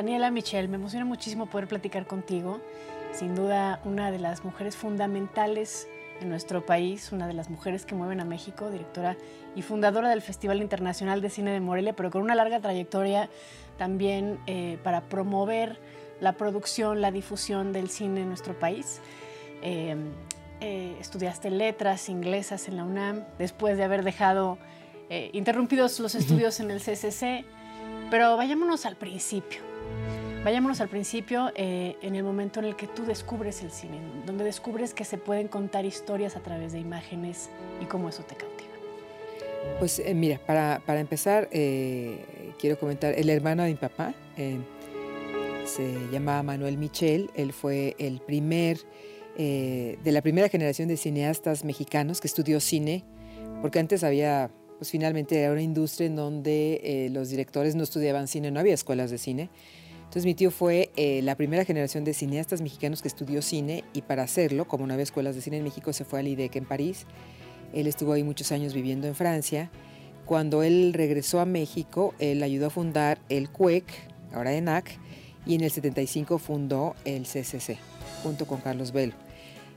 Daniela Michel, me emociona muchísimo poder platicar contigo. Sin duda, una de las mujeres fundamentales en nuestro país, una de las mujeres que mueven a México, directora y fundadora del Festival Internacional de Cine de Morelia, pero con una larga trayectoria también para promover la producción, la difusión del cine en nuestro país. Estudiaste letras inglesas en la UNAM, después de haber dejado interrumpidos los estudios en el CCC, pero vayámonos al principio. Vayámonos al principio, en el momento en el que tú descubres el cine, donde descubres que se pueden contar historias a través de imágenes y cómo eso te cautiva. Pues mira, para empezar, quiero comentar, el hermano de mi papá se llamaba Manuel Michel, él fue el primer, de la primera generación de cineastas mexicanos que estudió cine, porque antes había... pues finalmente era una industria en donde los directores no estudiaban cine, no había escuelas de cine. Entonces mi tío fue la primera generación de cineastas mexicanos que estudió cine, y para hacerlo, como no había escuelas de cine en México, se fue al IDEC en París. Él estuvo ahí muchos años viviendo en Francia. Cuando él regresó a México, él ayudó a fundar el CUEC, ahora ENAC, y en el 75 fundó el CCC, junto con Carlos Velo.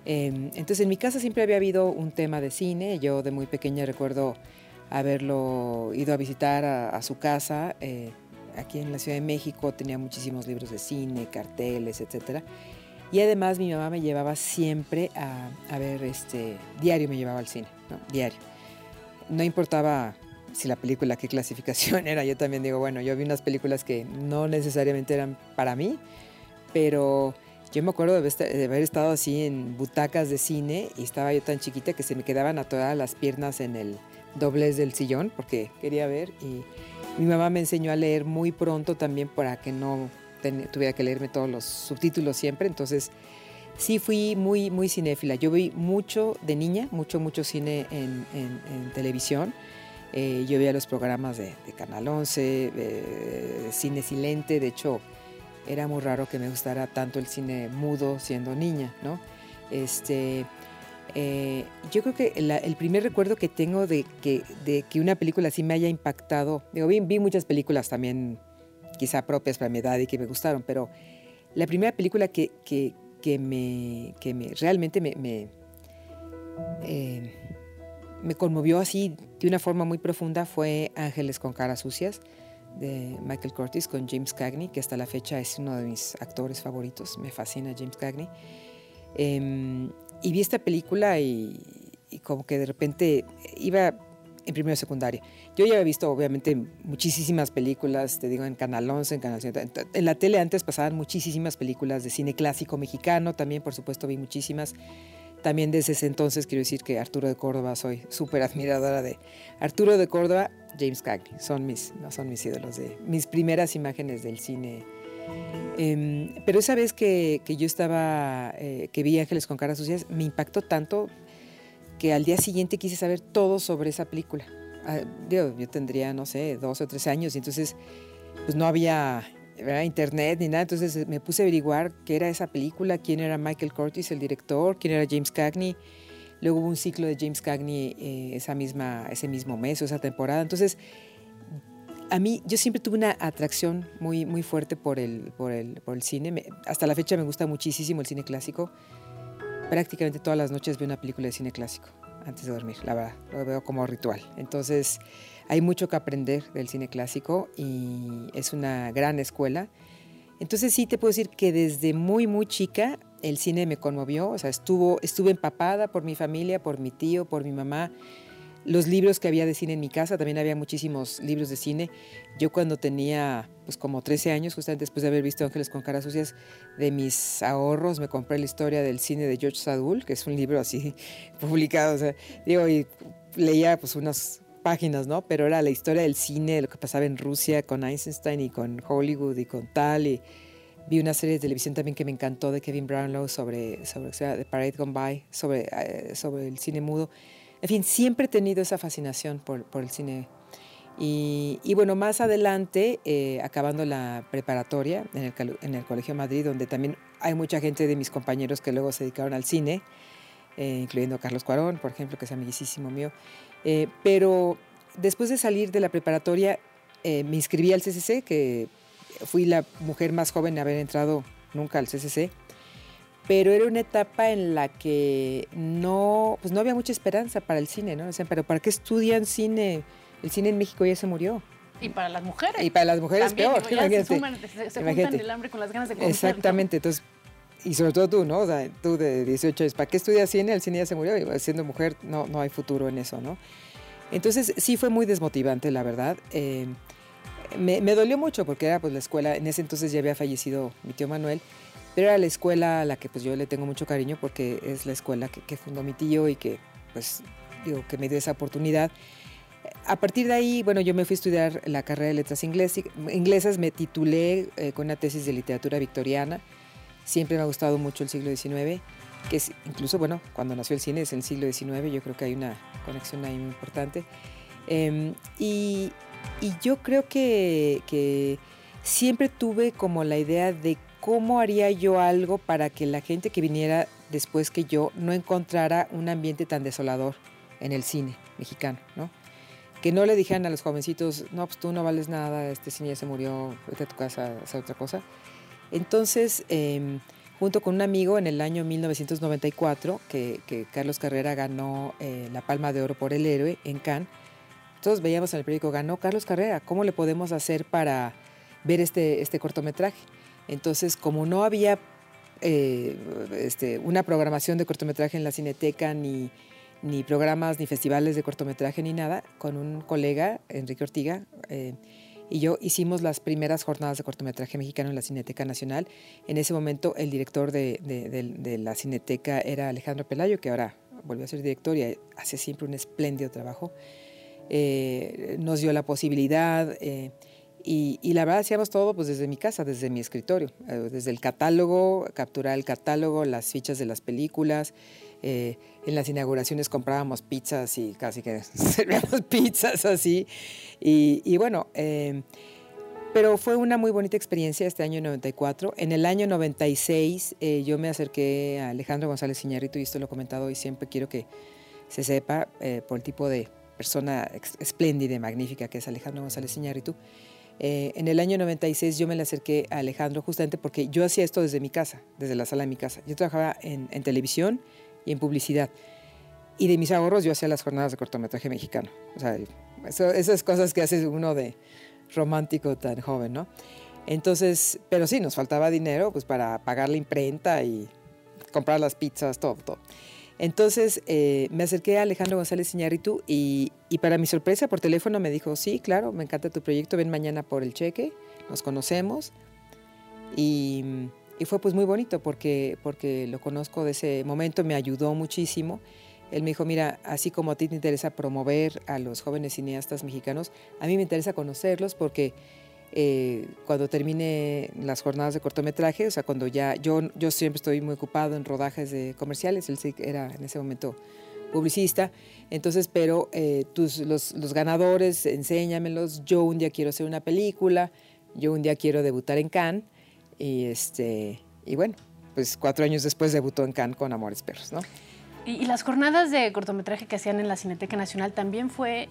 Entonces en mi casa siempre había habido un tema de cine. Yo de muy pequeña recuerdo haberlo ido a visitar a su casa. Aquí en la Ciudad de México tenía muchísimos libros de cine, carteles, etc. Y además mi mamá me llevaba siempre a ver, diario me llevaba al cine, ¿no? Diario. No importaba si la película, qué clasificación era. Yo también digo, bueno, yo vi unas películas que no necesariamente eran para mí, pero yo me acuerdo de haber estado así en butacas de cine, y estaba yo tan chiquita que se me quedaban atoradas las piernas en el doblez del sillón, porque quería ver. Y mi mamá me enseñó a leer muy pronto también, para que no tuviera que leerme todos los subtítulos siempre. Entonces sí fui muy, muy cinéfila. Yo vi mucho de niña, mucho cine en televisión. Yo veía los programas de Canal 11, Cine Silente. De hecho, era muy raro que me gustara tanto el cine mudo siendo niña, ¿no? Yo creo que el primer recuerdo que tengo de que una película así me haya impactado, digo, vi muchas películas también quizá propias para mi edad y que me gustaron, pero la primera película que realmente me conmovió así de una forma muy profunda fue Ángeles con Caras Sucias, de Michael Curtiz con James Cagney, que hasta la fecha es uno de mis actores favoritos. Me fascina James Cagney. Y vi esta película y como que de repente iba en primero secundaria. Yo ya había visto obviamente muchísimas películas, te digo, en Canal 11, en Canal 100. En la tele antes pasaban muchísimas películas de cine clásico mexicano, también por supuesto vi muchísimas. También desde ese entonces quiero decir que Arturo de Córdoba, soy súper admiradora de Arturo de Córdoba, James Cagney, son mis ídolos, de mis primeras imágenes del cine. Pero esa vez que yo estaba, que vi Ángeles con Caras Sucias, me impactó tanto que al día siguiente quise saber todo sobre esa película. Yo tendría, no sé, 2 o 3 años, y entonces pues no había, ¿verdad?, internet ni nada. Entonces me puse a averiguar qué era esa película, quién era Michael Curtiz, el director, quién era James Cagney. Luego hubo un ciclo de James Cagney ese mismo mes o esa temporada. Entonces a mí, yo siempre tuve una atracción muy, muy fuerte por el cine. Hasta la fecha me gusta muchísimo el cine clásico. Prácticamente todas las noches veo una película de cine clásico antes de dormir, la verdad. Lo veo como ritual. Entonces, hay mucho que aprender del cine clásico y es una gran escuela. Entonces, sí te puedo decir que desde muy, muy chica el cine me conmovió. O sea, estuve empapada por mi familia, por mi tío, por mi mamá. Los libros que había de cine en mi casa, también había muchísimos libros de cine. Yo cuando tenía pues como 13 años, justamente después de haber visto Ángeles con Caras Sucias, de mis ahorros me compré la historia del cine de George Sadoul, que es un libro así publicado, o sea, digo, y leía pues unas páginas, ¿no? Pero era la historia del cine, lo que pasaba en Rusia con Eisenstein y con Hollywood y con tal, y vi una serie de televisión también que me encantó de Kevin Brownlow sobre The Parade Gone By, sobre el cine mudo. En fin, siempre he tenido esa fascinación por el cine. Y bueno, más adelante, acabando la preparatoria en el Colegio Madrid, donde también hay mucha gente de mis compañeros que luego se dedicaron al cine, incluyendo a Carlos Cuarón, por ejemplo, que es amiguísimo mío. Pero después de salir de la preparatoria, me inscribí al CCC, que fui la mujer más joven en haber entrado nunca al CCC, pero era una etapa en la que no había mucha esperanza para el cine, ¿no? Decían, pero ¿para qué estudian cine? El cine en México ya se murió. Y para las mujeres. Y para las mujeres también, peor. Digo, imagínate, se juntan el hambre con las ganas de comer. Exactamente, entonces, y sobre todo tú, ¿no? O sea, tú de 18 años, ¿para qué estudias cine? El cine ya se murió, y siendo mujer no hay futuro en eso, ¿no? Entonces sí fue muy desmotivante, la verdad. Me dolió mucho porque era pues la escuela, en ese entonces ya había fallecido mi tío Manuel, pero era la escuela a la que pues yo le tengo mucho cariño porque es la escuela que fundó mi tío y que pues digo que me dio esa oportunidad. A partir de ahí, bueno, yo me fui a estudiar la carrera de letras inglesas, me titulé con una tesis de literatura victoriana. Siempre me ha gustado mucho el siglo XIX, que es incluso, bueno, cuando nació el cine es el siglo XIX, yo creo que hay una conexión ahí muy importante. Y yo creo que siempre tuve como la idea de cómo haría yo algo para que la gente que viniera después que yo no encontrara un ambiente tan desolador en el cine mexicano, ¿no? Que no le dijeran a los jovencitos, no, pues tú no vales nada, este cine ya se murió, vete a tu casa a hacer otra cosa. Entonces, junto con un amigo en el año 1994, que Carlos Carrera ganó la Palma de Oro por El Héroe en Cannes, todos veíamos en el periódico, ganó Carlos Carrera, ¿cómo le podemos hacer para ver este cortometraje? Entonces, como no había una programación de cortometraje en la Cineteca, ni programas, ni festivales de cortometraje, ni nada, con un colega, Enrique Ortiga, y yo hicimos las primeras jornadas de cortometraje mexicano en la Cineteca Nacional. En ese momento, el director de la Cineteca era Alejandro Pelayo, que ahora volvió a ser director y hace siempre un espléndido trabajo. Nos dio la posibilidad y la verdad hacíamos todo pues desde mi casa, desde mi escritorio, desde el catálogo, capturar el catálogo, las fichas de las películas. En las inauguraciones comprábamos pizzas y casi que servíamos pizzas así y bueno, pero fue una muy bonita experiencia este año 94. En el año 96 yo me acerqué a Alejandro González Iñárritu y esto lo he comentado y siempre quiero que se sepa por el tipo de persona espléndida y magnífica que es Alejandro González Iñárritu. En el año 96 yo me le acerqué a Alejandro justamente porque yo hacía esto desde mi casa, desde la sala de mi casa. Yo trabajaba en televisión y en publicidad. Y de mis ahorros yo hacía las jornadas de cortometraje mexicano. O sea, esas cosas que hace uno de romántico tan joven, ¿no? Entonces, pero sí, nos faltaba dinero pues para pagar la imprenta y comprar las pizzas, todo. Entonces me acerqué a Alejandro González Iñárritu y para mi sorpresa por teléfono me dijo, sí, claro, me encanta tu proyecto, ven mañana por el cheque, nos conocemos. Y fue pues muy bonito porque lo conozco de ese momento, me ayudó muchísimo. Él me dijo, mira, así como a ti te interesa promover a los jóvenes cineastas mexicanos, a mí me interesa conocerlos porque cuando termine las jornadas de cortometraje, o sea, cuando ya, yo siempre estoy muy ocupado en rodajes de comerciales, él sí era en ese momento publicista, entonces, pero los ganadores, enséñamelos, yo un día quiero hacer una película, yo un día quiero debutar en Cannes, y bueno, pues 4 años después debutó en Cannes con Amores Perros, ¿no? Y las jornadas de cortometraje que hacían en la Cineteca Nacional también fue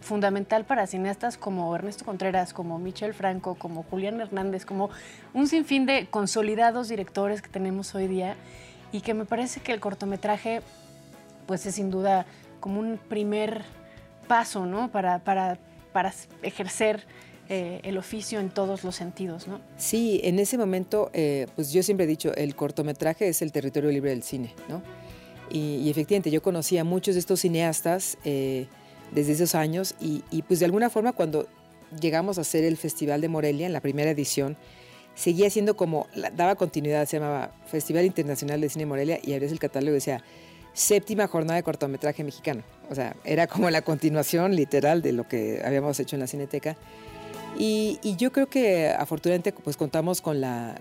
fundamental para cineastas como Ernesto Contreras, como Michel Franco, como Julián Hernández, como un sinfín de consolidados directores que tenemos hoy día y que me parece que el cortometraje pues es sin duda como un primer paso, ¿no? para ejercer el oficio en todos los sentidos, ¿no? Sí, en ese momento pues yo siempre he dicho, el cortometraje es el territorio libre del cine, ¿no? Y efectivamente yo conocí a muchos de estos cineastas desde esos años y pues de alguna forma cuando llegamos a hacer el Festival de Morelia en la primera edición seguía siendo como, daba continuidad, se llamaba Festival Internacional de Cine Morelia y abrías el catálogo y decía 7ª jornada de cortometraje mexicano, o sea, era como la continuación literal de lo que habíamos hecho en la Cineteca y yo creo que afortunadamente pues contamos con la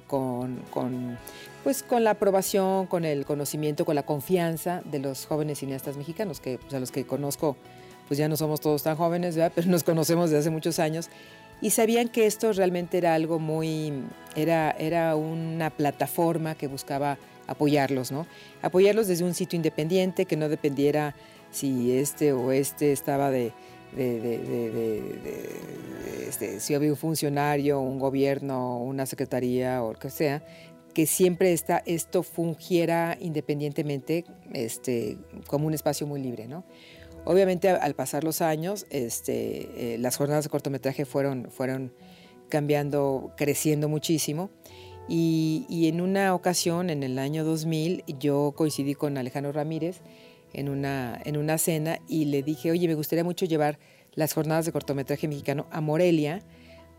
aprobación, con el conocimiento, con la confianza de los jóvenes cineastas mexicanos que, pues, a los que conozco pues ya no somos todos tan jóvenes, ¿verdad? Pero nos conocemos desde hace muchos años y sabían que esto realmente era algo muy... Era una plataforma que buscaba apoyarlos, ¿no? Apoyarlos desde un sitio independiente que no dependiera si este o este estaba de, si había un funcionario, un gobierno, una secretaría o lo que sea, que siempre esto fungiera independientemente como un espacio muy libre, ¿no? Obviamente, al pasar los años, las jornadas de cortometraje fueron cambiando, creciendo muchísimo. Y en una ocasión, en el año 2000, yo coincidí con Alejandro Ramírez en una cena y le dije, oye, me gustaría mucho llevar las jornadas de cortometraje mexicano a Morelia,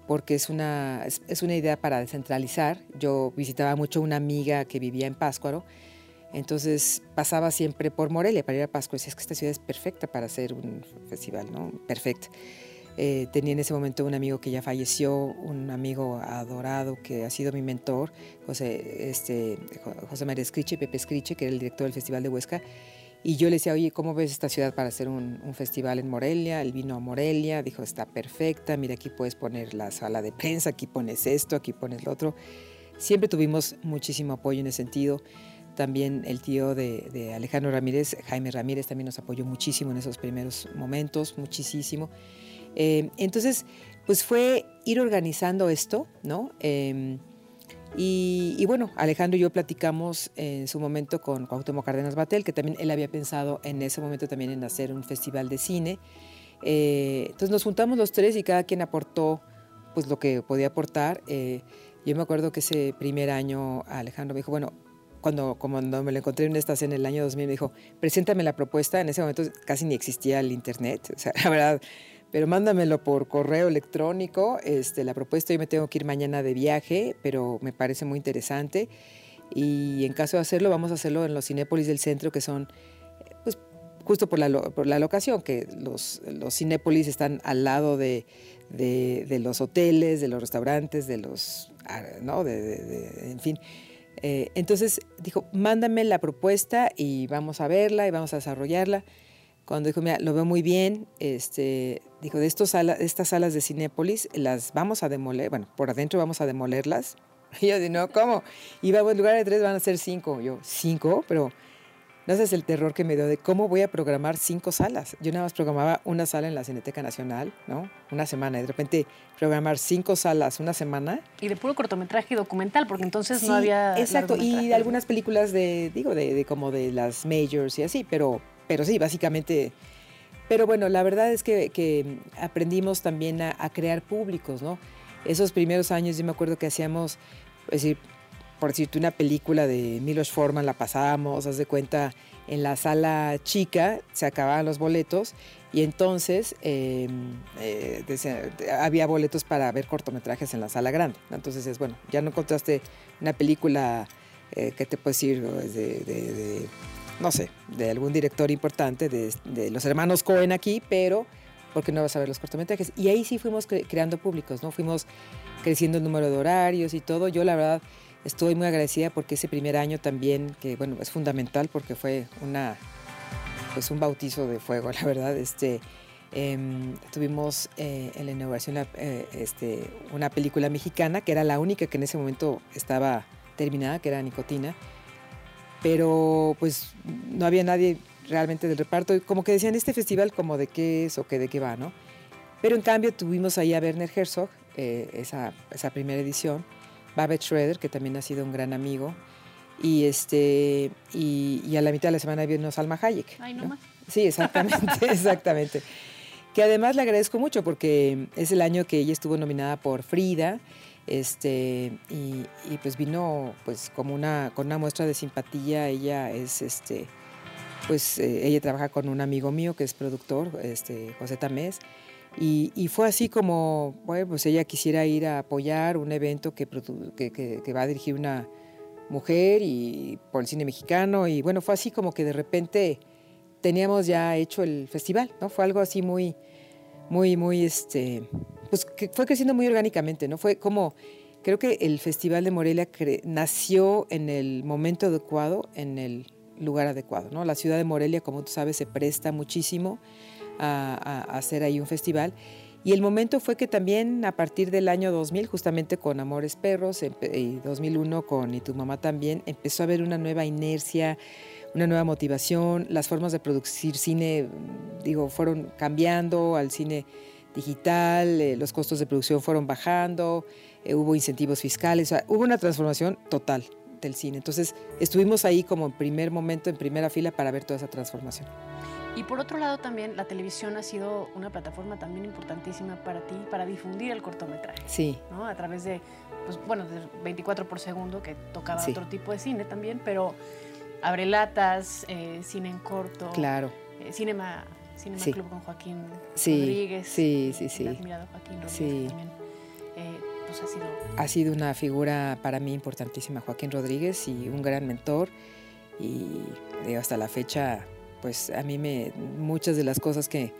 porque es una idea para descentralizar. Yo visitaba mucho una amiga que vivía en Pátzcuaro, entonces pasaba siempre por Morelia para ir a Pátzcuaro. Y decía, es que esta ciudad es perfecta para hacer un festival, ¿no? Perfecto. Tenía en ese momento un amigo que ya falleció, un amigo adorado que ha sido mi mentor, José María Escriche, Pepe Escriche, que era el director del Festival de Huesca. Y yo le decía, oye, ¿cómo ves esta ciudad para hacer un festival en Morelia? Él vino a Morelia, dijo, está perfecta, mira, aquí puedes poner la sala de prensa, aquí pones esto, aquí pones lo otro. Siempre tuvimos muchísimo apoyo en ese sentido. También el tío de Alejandro Ramírez, Jaime Ramírez, también nos apoyó muchísimo en esos primeros momentos, muchísimo. Entonces, pues fue ir organizando esto, ¿no? Y bueno, Alejandro y yo platicamos en su momento con Cuauhtémoc Cárdenas Batel, que también él había pensado en ese momento también en hacer un festival de cine. Entonces nos juntamos los tres y cada quien aportó pues lo que podía aportar. Yo me acuerdo que ese primer año Alejandro me dijo, bueno, cuando me lo encontré en esta cena en el año 2000, me dijo, preséntame la propuesta. En ese momento casi ni existía el internet, o sea, la verdad, pero mándamelo por correo electrónico, la propuesta. Yo me tengo que ir mañana de viaje, pero me parece muy interesante, y en caso de hacerlo, vamos a hacerlo en los Cinépolis del centro, que son, pues, justo por la locación, que los Cinépolis están al lado de los hoteles, de los restaurantes, de los, ¿no? En fin. Entonces dijo, mándame la propuesta y vamos a verla y vamos a desarrollarla. Cuando dijo, mira, lo veo muy bien, dijo, estas salas de Cinépolis las vamos a demoler, bueno, por adentro vamos a demolerlas. Y yo dije, no, ¿cómo? Y vamos, en lugar de 3 van a ser 5. Yo, ¿5? Pero no sé, es el terror que me dio de cómo voy a programar 5 salas. Yo nada más programaba una sala en la Cineteca Nacional, ¿no? Una semana, y de repente programar 5 salas una semana. Y de puro cortometraje y documental, porque entonces sí, no había... Exacto, y de algunas películas de como de las majors y así, pero sí, básicamente. Pero bueno, la verdad es que aprendimos también a crear públicos, ¿no? Esos primeros años yo me acuerdo que hacíamos, es decir, por decirte, una película de Miloš Forman la pasábamos, haz de cuenta, en la sala chica, se acababan los boletos y entonces había boletos para ver cortometrajes en la sala grande. Entonces es, bueno, ya no encontraste una película, ¿qué te puedo decir? No sé, de algún director importante, de los hermanos Cohen aquí, pero porque no vas a ver los cortometrajes. Y ahí sí fuimos creando públicos, ¿no? Fuimos creciendo el número de horarios y todo. Yo, la verdad, estoy muy agradecida porque ese primer año también, que bueno, es fundamental porque fue un bautizo de fuego, la verdad. Tuvimos en la inauguración una película mexicana, que era la única que en ese momento estaba terminada, que era Nicotina. Pero pues no había nadie realmente del reparto. Como que decían, este festival como de qué es o que de qué va, ¿no? Pero en cambio tuvimos ahí a Werner Herzog, esa primera edición, Babette Schroeder, que también ha sido un gran amigo, y a la mitad de la semana vino Salma Hayek. Ay, no más. Sí, exactamente, exactamente. Que además le agradezco mucho porque es el año que ella estuvo nominada por Frida, y pues vino pues como con una muestra de simpatía. Ella es ella trabaja con un amigo mío que es productor, José Tamés, y fue así como, bueno, pues ella quisiera ir a apoyar un evento que va a dirigir una mujer y por el cine mexicano. Y bueno, fue así como que de repente teníamos ya hecho el festival, ¿no? Fue algo así muy, muy, muy pues que fue creciendo muy orgánicamente, ¿no? Fue como, creo que el Festival de Morelia nació en el momento adecuado, en el lugar adecuado, ¿no? La ciudad de Morelia, como tú sabes, se presta muchísimo a hacer ahí un festival. Y el momento fue que también a partir del año 2000, justamente con Amores Perros, y 2001 con Y tu mamá también, empezó a haber una nueva inercia, una nueva motivación, las formas de producir cine, digo, fueron cambiando al cine digital, los costos de producción fueron bajando, hubo incentivos fiscales, o sea, hubo una transformación total del cine. Entonces, estuvimos ahí como en primer momento, en primera fila, para ver toda esa transformación. Y por otro lado también, la televisión ha sido una plataforma también importantísima para ti, para difundir el cortometraje. Sí. ¿No? A través de, pues, bueno, de 24 por segundo, que tocaba sí. otro tipo de cine también, pero Abrelatas, Cine en Corto. Claro. Cinema sí. Club con Joaquín sí. Rodríguez. Sí, sí, sí. El admirado Joaquín Rodríguez sí. también. Pues ha sido una figura para mí importantísima, Joaquín Rodríguez, y un gran mentor. Y hasta la fecha, pues a mí muchas de las cosas que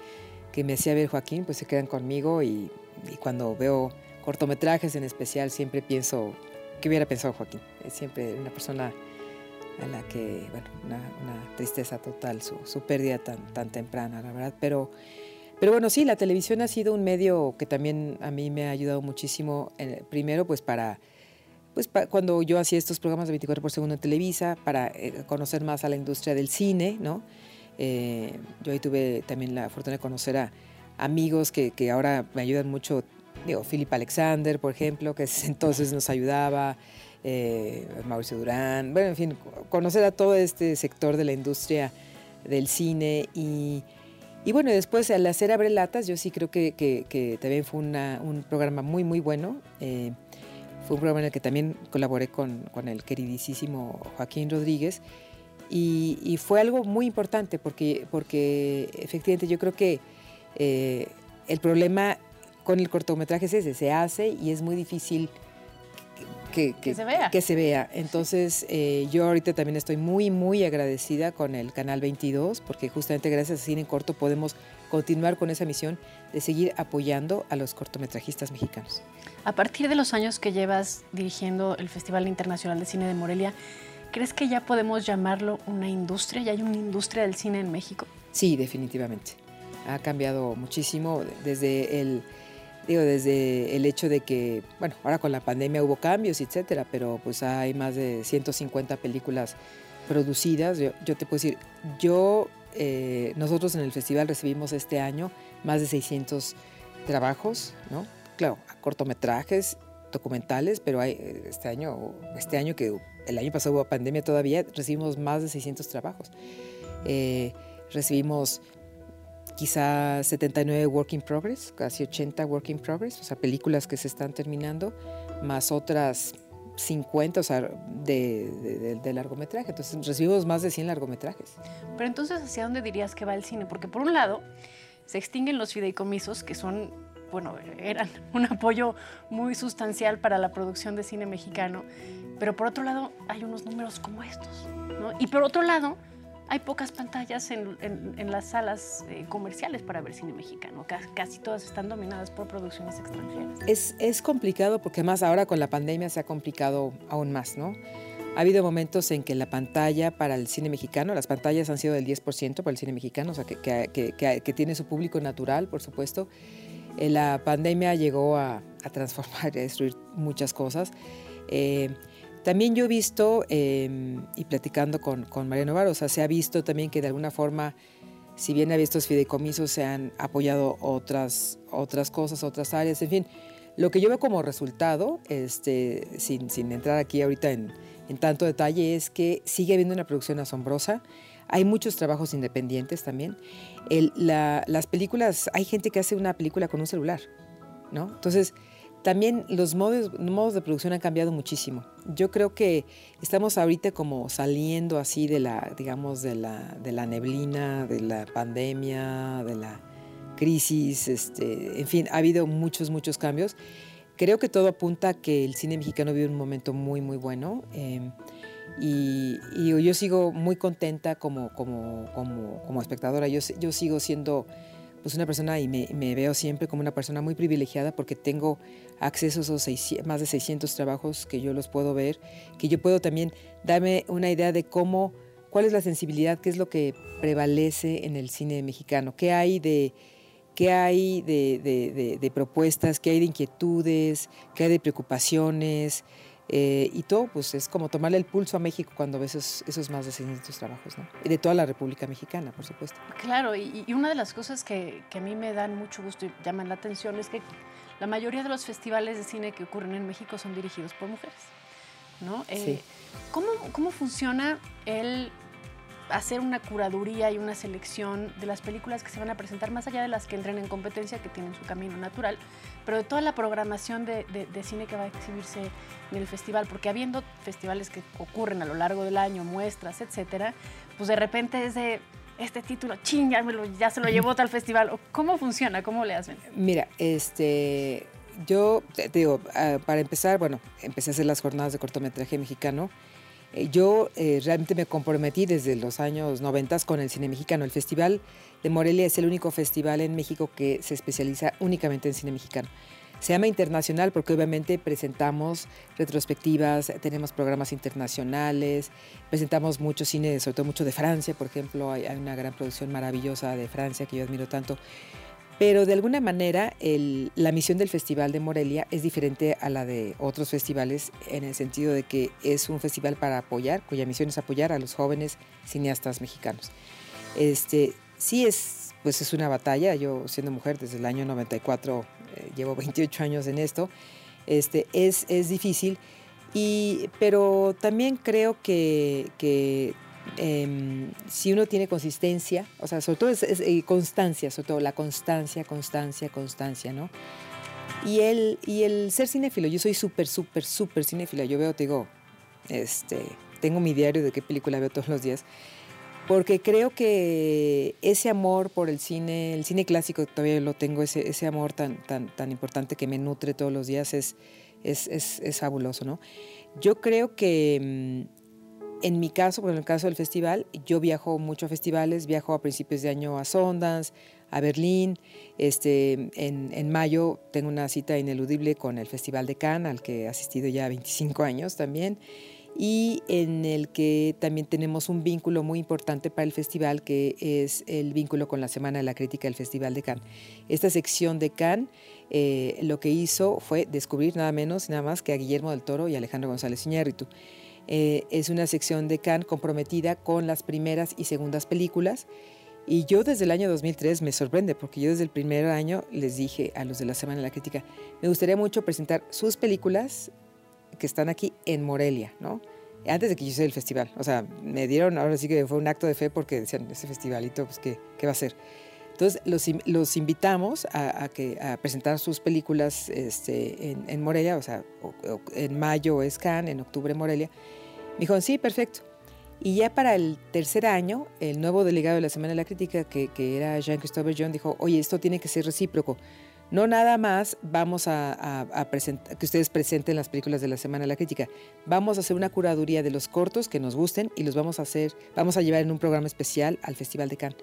me hacía ver Joaquín, pues se quedan conmigo, y cuando veo cortometrajes en especial siempre pienso, ¿qué hubiera pensado Joaquín? Es siempre una persona a la que, bueno, una tristeza total, su pérdida tan temprana, la verdad. Pero bueno, sí, la televisión ha sido un medio que también a mí me ha ayudado muchísimo, primero pues para cuando yo hacía estos programas de 24 por segundo en Televisa, para conocer más a la industria del cine, ¿no? Yo ahí tuve también la fortuna de conocer a amigos que ahora me ayudan mucho, digo, Philip Alexander, por ejemplo, que entonces nos ayudaba, Mauricio Durán, bueno, en fin, conocer a todo este sector de la industria del cine. Y bueno, después al hacer Abrelatas, yo sí creo que también fue un programa muy, muy bueno. Fue un programa en el que también colaboré con el queridísimo Joaquín Rodríguez. Y fue algo muy importante porque efectivamente yo creo que el problema con el cortometraje es ese, se hace y es muy difícil que se vea. Entonces yo ahorita también estoy muy, muy agradecida con el Canal 22, porque justamente gracias a Cine en Corto podemos continuar con esa misión de seguir apoyando a los cortometrajistas mexicanos. A partir de los años que llevas dirigiendo el Festival Internacional de Cine de Morelia, ¿crees que ya podemos llamarlo una industria? ¿Ya hay una industria del cine en México? Sí, definitivamente. Ha cambiado muchísimo desde el hecho de que, bueno, ahora con la pandemia hubo cambios, etcétera, pero pues hay más de 150 películas producidas. Yo te puedo decir, nosotros en el festival recibimos este año más de 600 trabajos, ¿no? Claro, cortometrajes, documentales, pero hay este año que el año pasado hubo pandemia todavía, recibimos más de 600 trabajos. Recibimos quizás 79 work in progress, casi 80 work in progress, o sea, películas que se están terminando, más otras 50, o sea, de largometraje. Entonces, recibimos más de 100 largometrajes. Pero entonces, ¿hacia dónde dirías que va el cine? Porque por un lado, se extinguen los fideicomisos, que son... bueno, eran un apoyo muy sustancial para la producción de cine mexicano, pero por otro lado hay unos números como estos, ¿no? Y por otro lado hay pocas pantallas en las salas comerciales para ver cine mexicano, casi todas están dominadas por producciones extranjeras. Es complicado porque además ahora con la pandemia se ha complicado aún más, ¿no? Ha habido momentos en que la pantalla para el cine mexicano, las pantallas han sido del 10% para el cine mexicano, o sea, que tiene su público natural, por supuesto. La pandemia llegó a transformar, a destruir muchas cosas. También yo he visto, y platicando con Mariano Varo, o sea, se ha visto también que de alguna forma, si bien había estos fideicomisos, se han apoyado otras cosas, otras áreas, en fin. Lo que yo veo como resultado, sin entrar aquí ahorita en tanto detalle, es que sigue habiendo una producción asombrosa. Hay muchos trabajos independientes también. Las películas, hay gente que hace una película con un celular, ¿no? Entonces, también los modos de producción han cambiado muchísimo. Yo creo que estamos ahorita como saliendo así de la neblina, de la pandemia, de la crisis, en fin, ha habido muchos, muchos cambios. Creo que todo apunta a que el cine mexicano vive un momento muy, muy bueno. Y yo sigo muy contenta como espectadora. Yo sigo siendo pues una persona, y me veo siempre como una persona muy privilegiada, porque tengo acceso a esos más de 600 trabajos que yo los puedo ver, que yo puedo también darme una idea de cuál es la sensibilidad, qué es lo que prevalece en el cine mexicano, qué hay de propuestas, qué hay de inquietudes, qué hay de preocupaciones, Y todo, pues, es como tomarle el pulso a México cuando ves esos más de 600 trabajos, ¿no? Y de toda la República Mexicana, por supuesto. Claro, y una de las cosas que a mí me dan mucho gusto y llaman la atención es que la mayoría de los festivales de cine que ocurren en México son dirigidos por mujeres, ¿no? Sí. ¿Cómo funciona el hacer una curaduría y una selección de las películas que se van a presentar, más allá de las que entren en competencia, que tienen su camino natural, pero de toda la programación de cine que va a exhibirse en el festival? Porque habiendo festivales que ocurren a lo largo del año, muestras, etcétera, pues de repente es de este título, ¡chin! Ya se lo llevó tal festival. ¿Cómo funciona? ¿Cómo le hacen? Mira, yo te digo, para empezar, bueno, empecé a hacer las jornadas de cortometraje mexicano. Yo realmente me comprometí desde los años 90 con el cine mexicano. El Festival de Morelia es el único festival en México que se especializa únicamente en cine mexicano. Se llama internacional porque obviamente presentamos retrospectivas, tenemos programas internacionales, presentamos mucho cine, sobre todo mucho de Francia, por ejemplo. Hay una gran producción maravillosa de Francia que yo admiro tanto. Pero de alguna manera la misión del Festival de Morelia es diferente a la de otros festivales en el sentido de que es un festival para apoyar, cuya misión es apoyar a los jóvenes cineastas mexicanos. Sí es una batalla. Yo, siendo mujer, desde el año 94, llevo 28 años en esto. Es difícil, pero también creo que si uno tiene consistencia, o sea, sobre todo es constancia, sobre todo la constancia, ¿no? Y el ser cinéfilo. Yo soy súper cinéfila. Yo veo, te digo, tengo mi diario de qué película veo todos los días, porque creo que ese amor por el cine clásico, todavía lo tengo, ese amor tan importante que me nutre todos los días, es fabuloso, ¿no? Yo creo que... En mi caso, por el caso del festival, yo viajo mucho a festivales, viajo a principios de año a Sundance, a Berlín. En mayo tengo una cita ineludible con el Festival de Cannes, al que he asistido ya 25 años también, y en el que también tenemos un vínculo muy importante para el festival, que es el vínculo con la Semana de la Crítica del Festival de Cannes. Esta sección de Cannes lo que hizo fue descubrir nada menos y nada más que a Guillermo del Toro y a Alejandro González Iñárritu. Es una sección de Cannes comprometida con las primeras y segundas películas, y yo desde el año 2003 me sorprende, porque yo desde el primer año les dije a los de la Semana de la Crítica, me gustaría mucho presentar sus películas que están aquí en Morelia, ¿no? Antes de que yo hiciera el festival, o sea, me dieron, ahora sí que fue un acto de fe, porque decían, ese festivalito, pues, ¿qué va a ser? Entonces los invitamos a presentar sus películas en Morelia, o sea, en mayo es Cannes, en octubre Morelia. Me dijo, sí, perfecto. Y ya para el tercer año, el nuevo delegado de la Semana de la Crítica, que era Jean-Christophe John, dijo, oye, esto tiene que ser recíproco. No nada más vamos a presentar, que ustedes presenten las películas de la Semana de la Crítica. Vamos a hacer una curaduría de los cortos que nos gusten y los vamos a llevar en un programa especial al Festival de Cannes.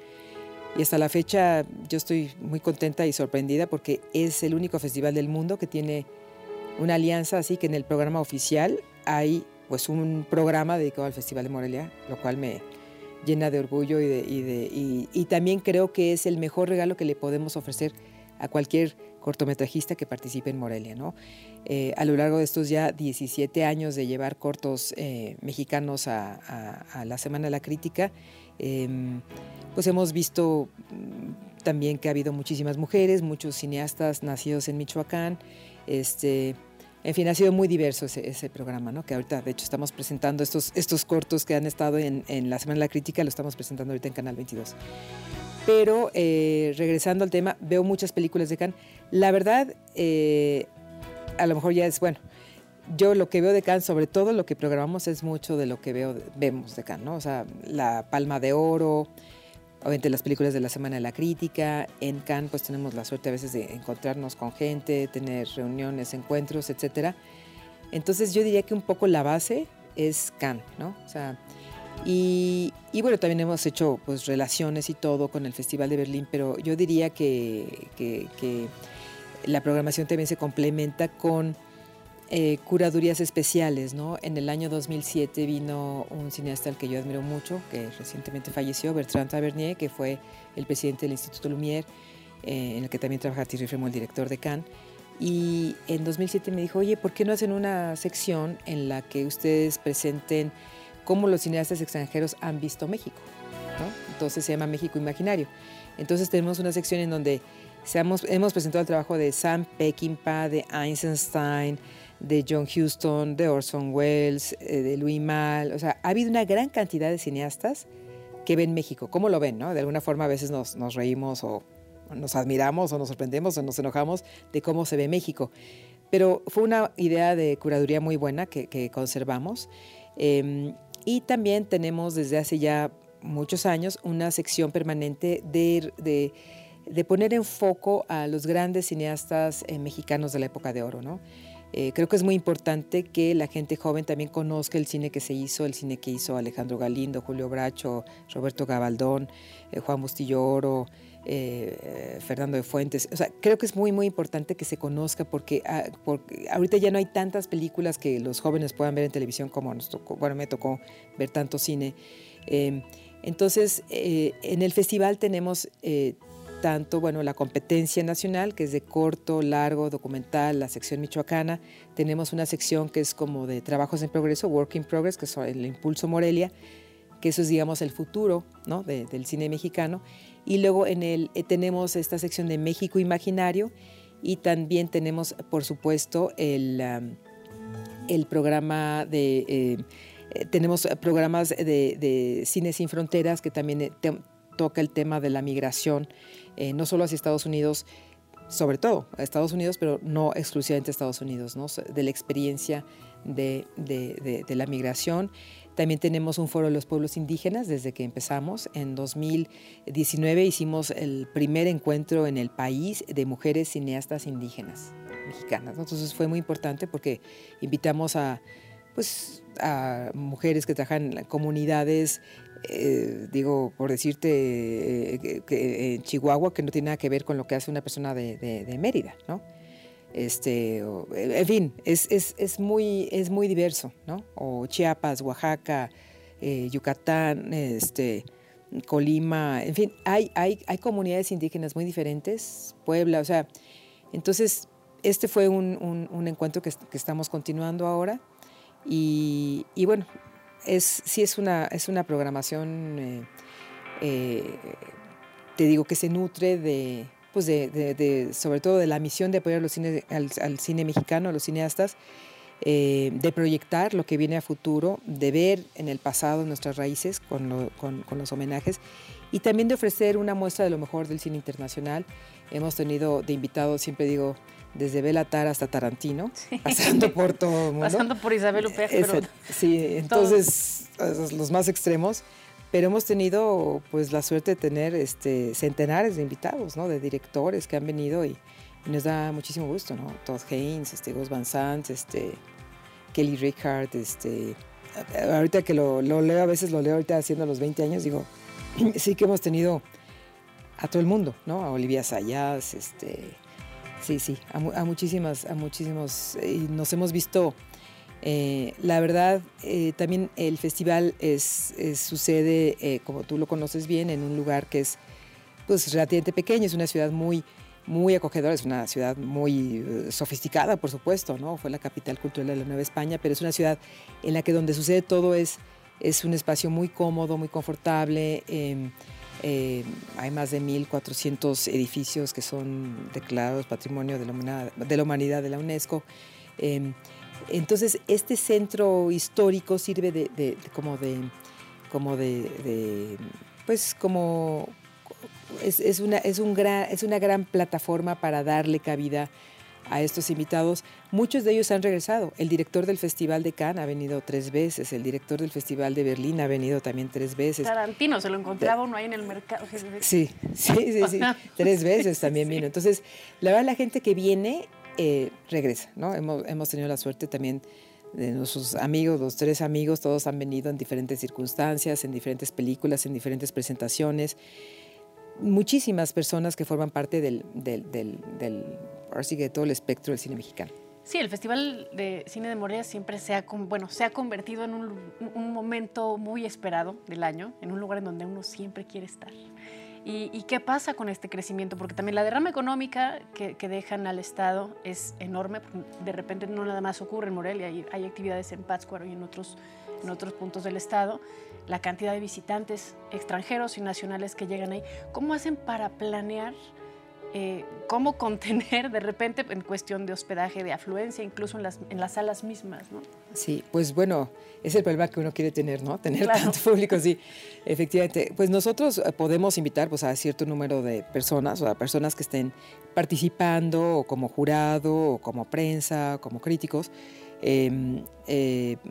Y hasta la fecha yo estoy muy contenta y sorprendida, porque es el único festival del mundo que tiene una alianza, así que en el programa oficial hay, pues, un programa dedicado al Festival de Morelia, lo cual me llena de orgullo y también creo que es el mejor regalo que le podemos ofrecer a cualquier cortometrajista que participe en Morelia, ¿no? A lo largo de estos ya 17 años de llevar cortos mexicanos a la Semana de la Crítica, pues hemos visto también que ha habido muchísimas mujeres, muchos cineastas nacidos en Michoacán. En fin, ha sido muy diverso ese programa, ¿no? Que ahorita, de hecho, estamos presentando estos cortos que han estado en la Semana de la Crítica, lo estamos presentando ahorita en Canal 22. Pero, regresando al tema, veo muchas películas de Cannes. La verdad, a lo mejor ya es, bueno, yo lo que veo de Cannes, sobre todo lo que programamos, es mucho de lo que vemos de Cannes, ¿no? O sea, la Palma de Oro... Obviamente las películas de la Semana de la Crítica. En Cannes, pues, tenemos la suerte a veces de encontrarnos con gente, tener reuniones, encuentros, etc. Entonces yo diría que un poco la base es Cannes, ¿no? O sea, y bueno, también hemos hecho, pues, relaciones y todo con el Festival de Berlín, pero yo diría que la programación también se complementa con curadurías especiales, ¿no? En el año 2007 vino un cineasta al que yo admiro mucho, que recientemente falleció, Bertrand Tavernier, que fue el presidente del Instituto Lumière, en el que también trabaja Thierry Fremont, el director de Cannes, Y en 2007 me dijo, oye, ¿por qué no hacen una sección en la que ustedes presenten cómo los cineastas extranjeros han visto México? ¿No? Entonces se llama México Imaginario. Entonces tenemos una sección en donde hemos presentado el trabajo de Sam Peckinpah, de Eisenstein, de John Huston, de Orson Welles, de Louis Malle. O sea, ha habido una gran cantidad de cineastas que ven México. ¿Cómo lo ven? ¿No? De alguna forma a veces nos reímos o nos admiramos o nos sorprendemos o nos enojamos de cómo se ve México. Pero fue una idea de curaduría muy buena que conservamos. Y también tenemos desde hace ya muchos años una sección permanente de poner en foco a los grandes cineastas mexicanos de la época de oro, ¿no? Creo que es muy importante que la gente joven también conozca el cine que se hizo, el cine que hizo Alejandro Galindo, Julio Bracho, Roberto Gabaldón, Juan Bustillo Oro, Fernando de Fuentes. O sea, creo que es muy, muy importante que se conozca porque ahorita ya no hay tantas películas que los jóvenes puedan ver en televisión como nos tocó. Bueno, me tocó ver tanto cine. Entonces, en el festival tenemos tanto, bueno, la competencia nacional, que es de corto, largo, documental, la sección michoacana. Tenemos una sección que es como de trabajos en progreso, work in progress, que es el Impulso Morelia, que eso es, digamos, el futuro, ¿no?, del cine mexicano. Y luego tenemos esta sección de México Imaginario y también tenemos, por supuesto, el programa de... tenemos programas de Cine Sin Fronteras que también toca el tema de la migración, no solo hacia Estados Unidos, sobre todo a Estados Unidos, pero no exclusivamente a Estados Unidos, ¿no?, de la experiencia de la migración. También tenemos un foro de los pueblos indígenas desde que empezamos. En 2019 hicimos el primer encuentro en el país de mujeres cineastas indígenas mexicanas, ¿no? Entonces fue muy importante porque invitamos a mujeres que trabajan en comunidades, digo, por decirte, en Chihuahua, que no tiene nada que ver con lo que hace una persona de Mérida, ¿no? En fin, es muy diverso, ¿no? O Chiapas, Oaxaca, Yucatán, Colima, en fin, hay comunidades indígenas muy diferentes, Puebla, o sea, entonces este fue un encuentro que estamos continuando ahora. Y bueno, es una programación, te digo, que se nutre de sobre todo de la misión de apoyar al cine mexicano, a los cineastas, de proyectar lo que viene a futuro, de ver en el pasado nuestras raíces con los homenajes y también de ofrecer una muestra de lo mejor del cine internacional. Hemos tenido de invitados, siempre digo, desde Belatar hasta Tarantino, sí, pasando por todo el mundo. Pasando por Isabel Huppert. Sí, entonces todos los más extremos. Pero hemos tenido pues la suerte de tener centenares de invitados, ¿no?, de directores que han venido y nos da muchísimo gusto, ¿no? Todd Haynes, Gus Van Sant, Kelly Reichardt, ahorita que lo leo, a veces lo leo ahorita haciendo los 20 años, digo, sí que hemos tenido a todo el mundo, ¿no? A Olivia Sayas, sí, a muchísimos, y nos hemos visto, la verdad, también el festival sucede, como tú lo conoces bien, en un lugar que es pues relativamente pequeño. Es una ciudad muy, muy acogedora, es una ciudad muy sofisticada, por supuesto, ¿no? Fue la capital cultural de la Nueva España, pero es una ciudad en la que donde sucede todo es un espacio muy cómodo, muy confortable. Hay más de 1.400 edificios que son declarados Patrimonio de la Humanidad de la UNESCO. Entonces, este centro histórico sirve es una gran plataforma para darle cabida a estos invitados. Muchos de ellos han regresado. El director del Festival de Cannes ha venido 3 veces, el director del Festival de Berlín ha venido también 3 veces. Tarantino, se lo encontraba uno ahí en el mercado. Sí. 3 veces también vino. Entonces, la verdad, la gente que viene regresa, ¿no? Hemos tenido la suerte también de nuestros amigos, los 3 amigos, todos han venido en diferentes circunstancias, en diferentes películas, en diferentes presentaciones. Muchísimas personas que forman parte del así que todo el espectro del cine mexicano. Sí, el Festival de Cine de Morelia siempre se ha convertido en un momento muy esperado del año, en un lugar en donde uno siempre quiere estar. ¿Y qué pasa con este crecimiento? Porque también la derrama económica que dejan al Estado es enorme. De repente no nada más ocurre en Morelia, hay actividades en Pátzcuaro y en otros puntos del Estado. La cantidad de visitantes extranjeros y nacionales que llegan ahí. ¿Cómo hacen para planear, cómo contener de repente en cuestión de hospedaje, de afluencia, incluso en las salas mismas, ¿no? Sí, pues bueno, es el problema que uno quiere tener, ¿no? Tener tanto público, sí, efectivamente. Pues nosotros podemos invitar a cierto número de personas, o a personas que estén participando, o como jurado, o como prensa, o como críticos.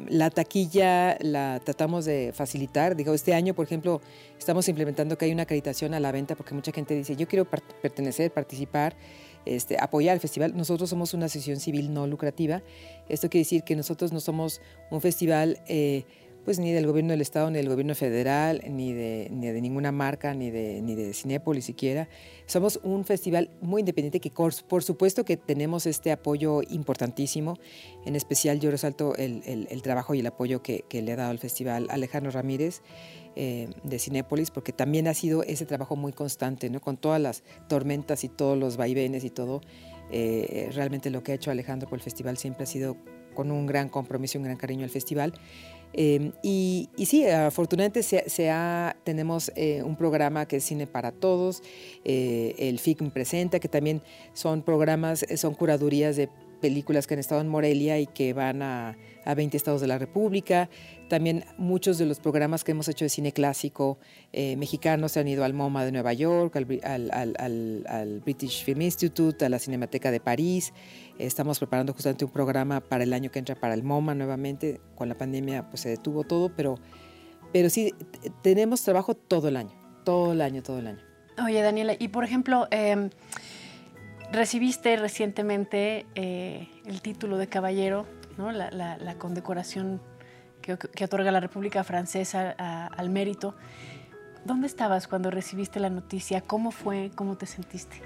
La taquilla la tratamos de facilitar. Digo, este año, por ejemplo, estamos implementando que hay una acreditación a la venta, porque mucha gente dice, yo quiero pertenecer, participar, apoyar el festival. Nosotros somos una asociación civil no lucrativa. Esto quiere decir que nosotros no somos un festival pues ni del gobierno del Estado, ni del gobierno federal, ni de ninguna marca, ni de Cinépolis siquiera. Somos un festival muy independiente que, por supuesto, que tenemos este apoyo importantísimo. En especial yo resalto el trabajo y el apoyo que le ha dado al festival Alejandro Ramírez de Cinépolis, porque también ha sido ese trabajo muy constante, ¿no? Con todas las tormentas y todos los vaivenes y todo, realmente lo que ha hecho Alejandro por el festival siempre ha sido con un gran compromiso y un gran cariño al festival. Y sí, afortunadamente tenemos un programa que es Cine para Todos, el FICM Presenta, que también son programas, son curadurías de películas que han estado en Morelia y que van a 20 estados de la República. También muchos de los programas que hemos hecho de cine clásico mexicano se han ido al MoMA de Nueva York, al British Film Institute, a la Cinemateca de París. Estamos preparando justamente un programa para el año que entra para el MoMA nuevamente. Con la pandemia pues se detuvo todo, pero sí, tenemos trabajo todo el año, todo el año, todo el año. Oye, Daniela, y por ejemplo... recibiste recientemente el título de caballero, ¿no? la condecoración que otorga la República Francesa al mérito. ¿Dónde estabas cuando recibiste la noticia? ¿Cómo fue? ¿Cómo te sentiste?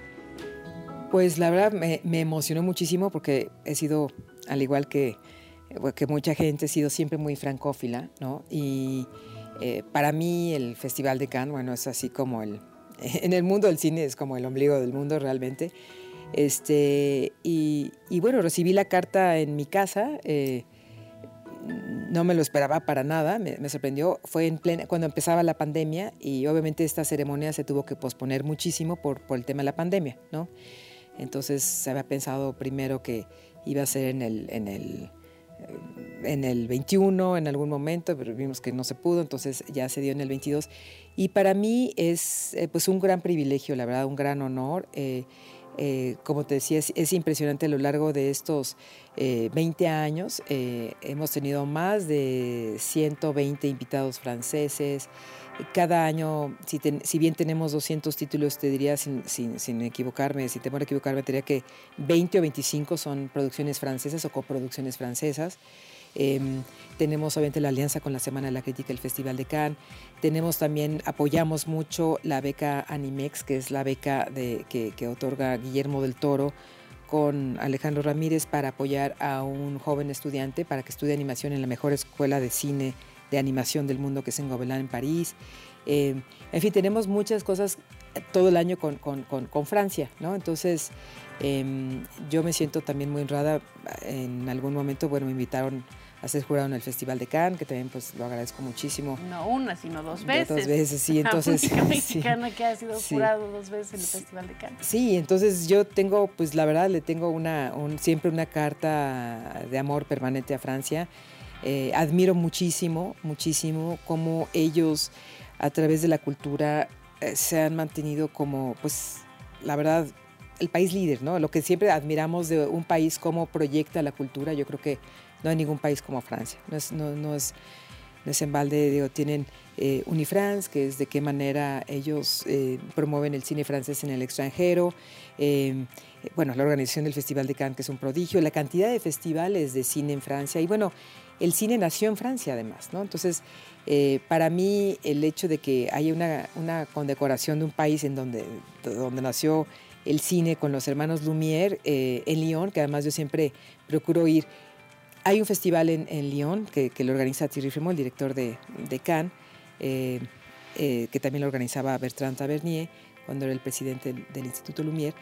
Pues la verdad me emocionó muchísimo, porque he sido, al igual que mucha gente, he sido siempre muy francófila, ¿no? Y para mí el Festival de Cannes, bueno, es así como en el mundo del cine es como el ombligo del mundo realmente. Y bueno, recibí la carta en mi casa, no me lo esperaba para nada, me sorprendió. Fue cuando empezaba la pandemia, y obviamente esta ceremonia se tuvo que posponer muchísimo por el tema de la pandemia, ¿no? Entonces se había pensado primero que iba a ser en el 21 en algún momento, pero vimos que no se pudo, entonces ya se dio en el 22. Y para mí es pues un gran privilegio, la verdad, un gran honor. Como te decía, es impresionante. A lo largo de estos 20 años hemos tenido más de 120 invitados franceses. Cada año, si bien tenemos 200 títulos, te diría, sin equivocarme, sin temor a equivocarme, te diría que 20 o 25 son producciones francesas o coproducciones francesas. Tenemos obviamente la alianza con la Semana de la Crítica, el Festival de Cannes. Tenemos también, apoyamos mucho la beca Animex, que es la beca que otorga Guillermo del Toro con Alejandro Ramírez, para apoyar a un joven estudiante para que estudie animación en la mejor escuela de cine de animación del mundo, que es en Gobelin, en París. En fin, tenemos muchas cosas todo el año con Francia, ¿no? Entonces, yo me siento también muy honrada. En algún momento, bueno, me invitaron a ser jurado en el Festival de Cannes, que también pues lo agradezco muchísimo. No una, sino dos veces. Dos veces, sí. Entonces, la única mexicana que ha sido jurado dos veces en el Festival de Cannes. Sí, entonces yo tengo, pues la verdad, le tengo siempre una carta de amor permanente a Francia. Admiro muchísimo, muchísimo cómo ellos, a través de la cultura, se han mantenido como, pues, la verdad, el país líder, ¿no? Lo que siempre admiramos de un país, cómo proyecta la cultura. Yo creo que no hay ningún país como Francia. No es en balde, digo, tienen Unifrance, que es de qué manera ellos promueven el cine francés en el extranjero. Bueno, la organización del Festival de Cannes, que es un prodigio. La cantidad de festivales de cine en Francia. Y bueno, el cine nació en Francia, además, ¿no? Entonces, para mí, el hecho de que haya una condecoración de un país en donde nació el cine, con los hermanos Lumière en Lyon, que además yo siempre procuro ir. Hay un festival en Lyon que lo organiza Thierry Fremont, el director de Cannes, que también lo organizaba Bertrand Tavernier cuando era el presidente del Instituto Lumière.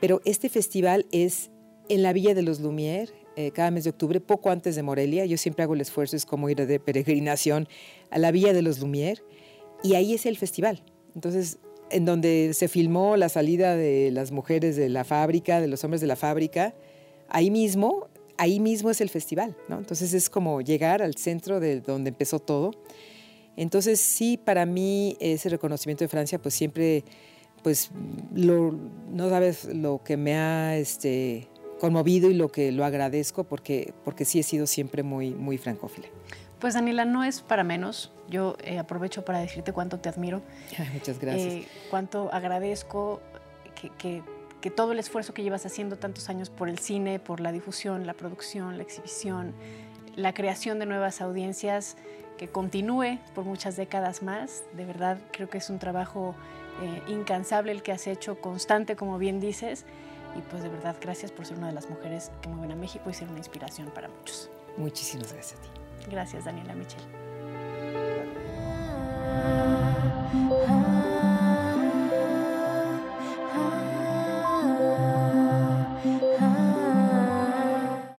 Pero este festival es en la Villa de los Lumière, cada mes de octubre, poco antes de Morelia. Yo siempre hago el esfuerzo, es como ir de peregrinación a la Villa de los Lumière, y ahí es el festival. Entonces, en donde se filmó la salida de las mujeres de la fábrica, de los hombres de la fábrica, ahí mismo es el festival, ¿no? Entonces es como llegar al centro de donde empezó todo. Entonces sí, para mí ese reconocimiento de Francia, pues siempre, pues no sabes lo que me ha conmovido y lo que lo agradezco, porque sí he sido siempre muy, muy francófila. Pues Daniela, no es para menos. Yo aprovecho para decirte cuánto te admiro. Ay, muchas gracias. Cuánto agradezco que todo el esfuerzo que llevas haciendo tantos años por el cine, por la difusión, la producción, la exhibición, la creación de nuevas audiencias, que continúe por muchas décadas más. De verdad, creo que es un trabajo incansable el que has hecho, constante, como bien dices. Y pues de verdad, gracias por ser una de las mujeres que mueven a México y ser una inspiración para muchos. Muchísimas gracias a ti. Gracias, Daniela Michel.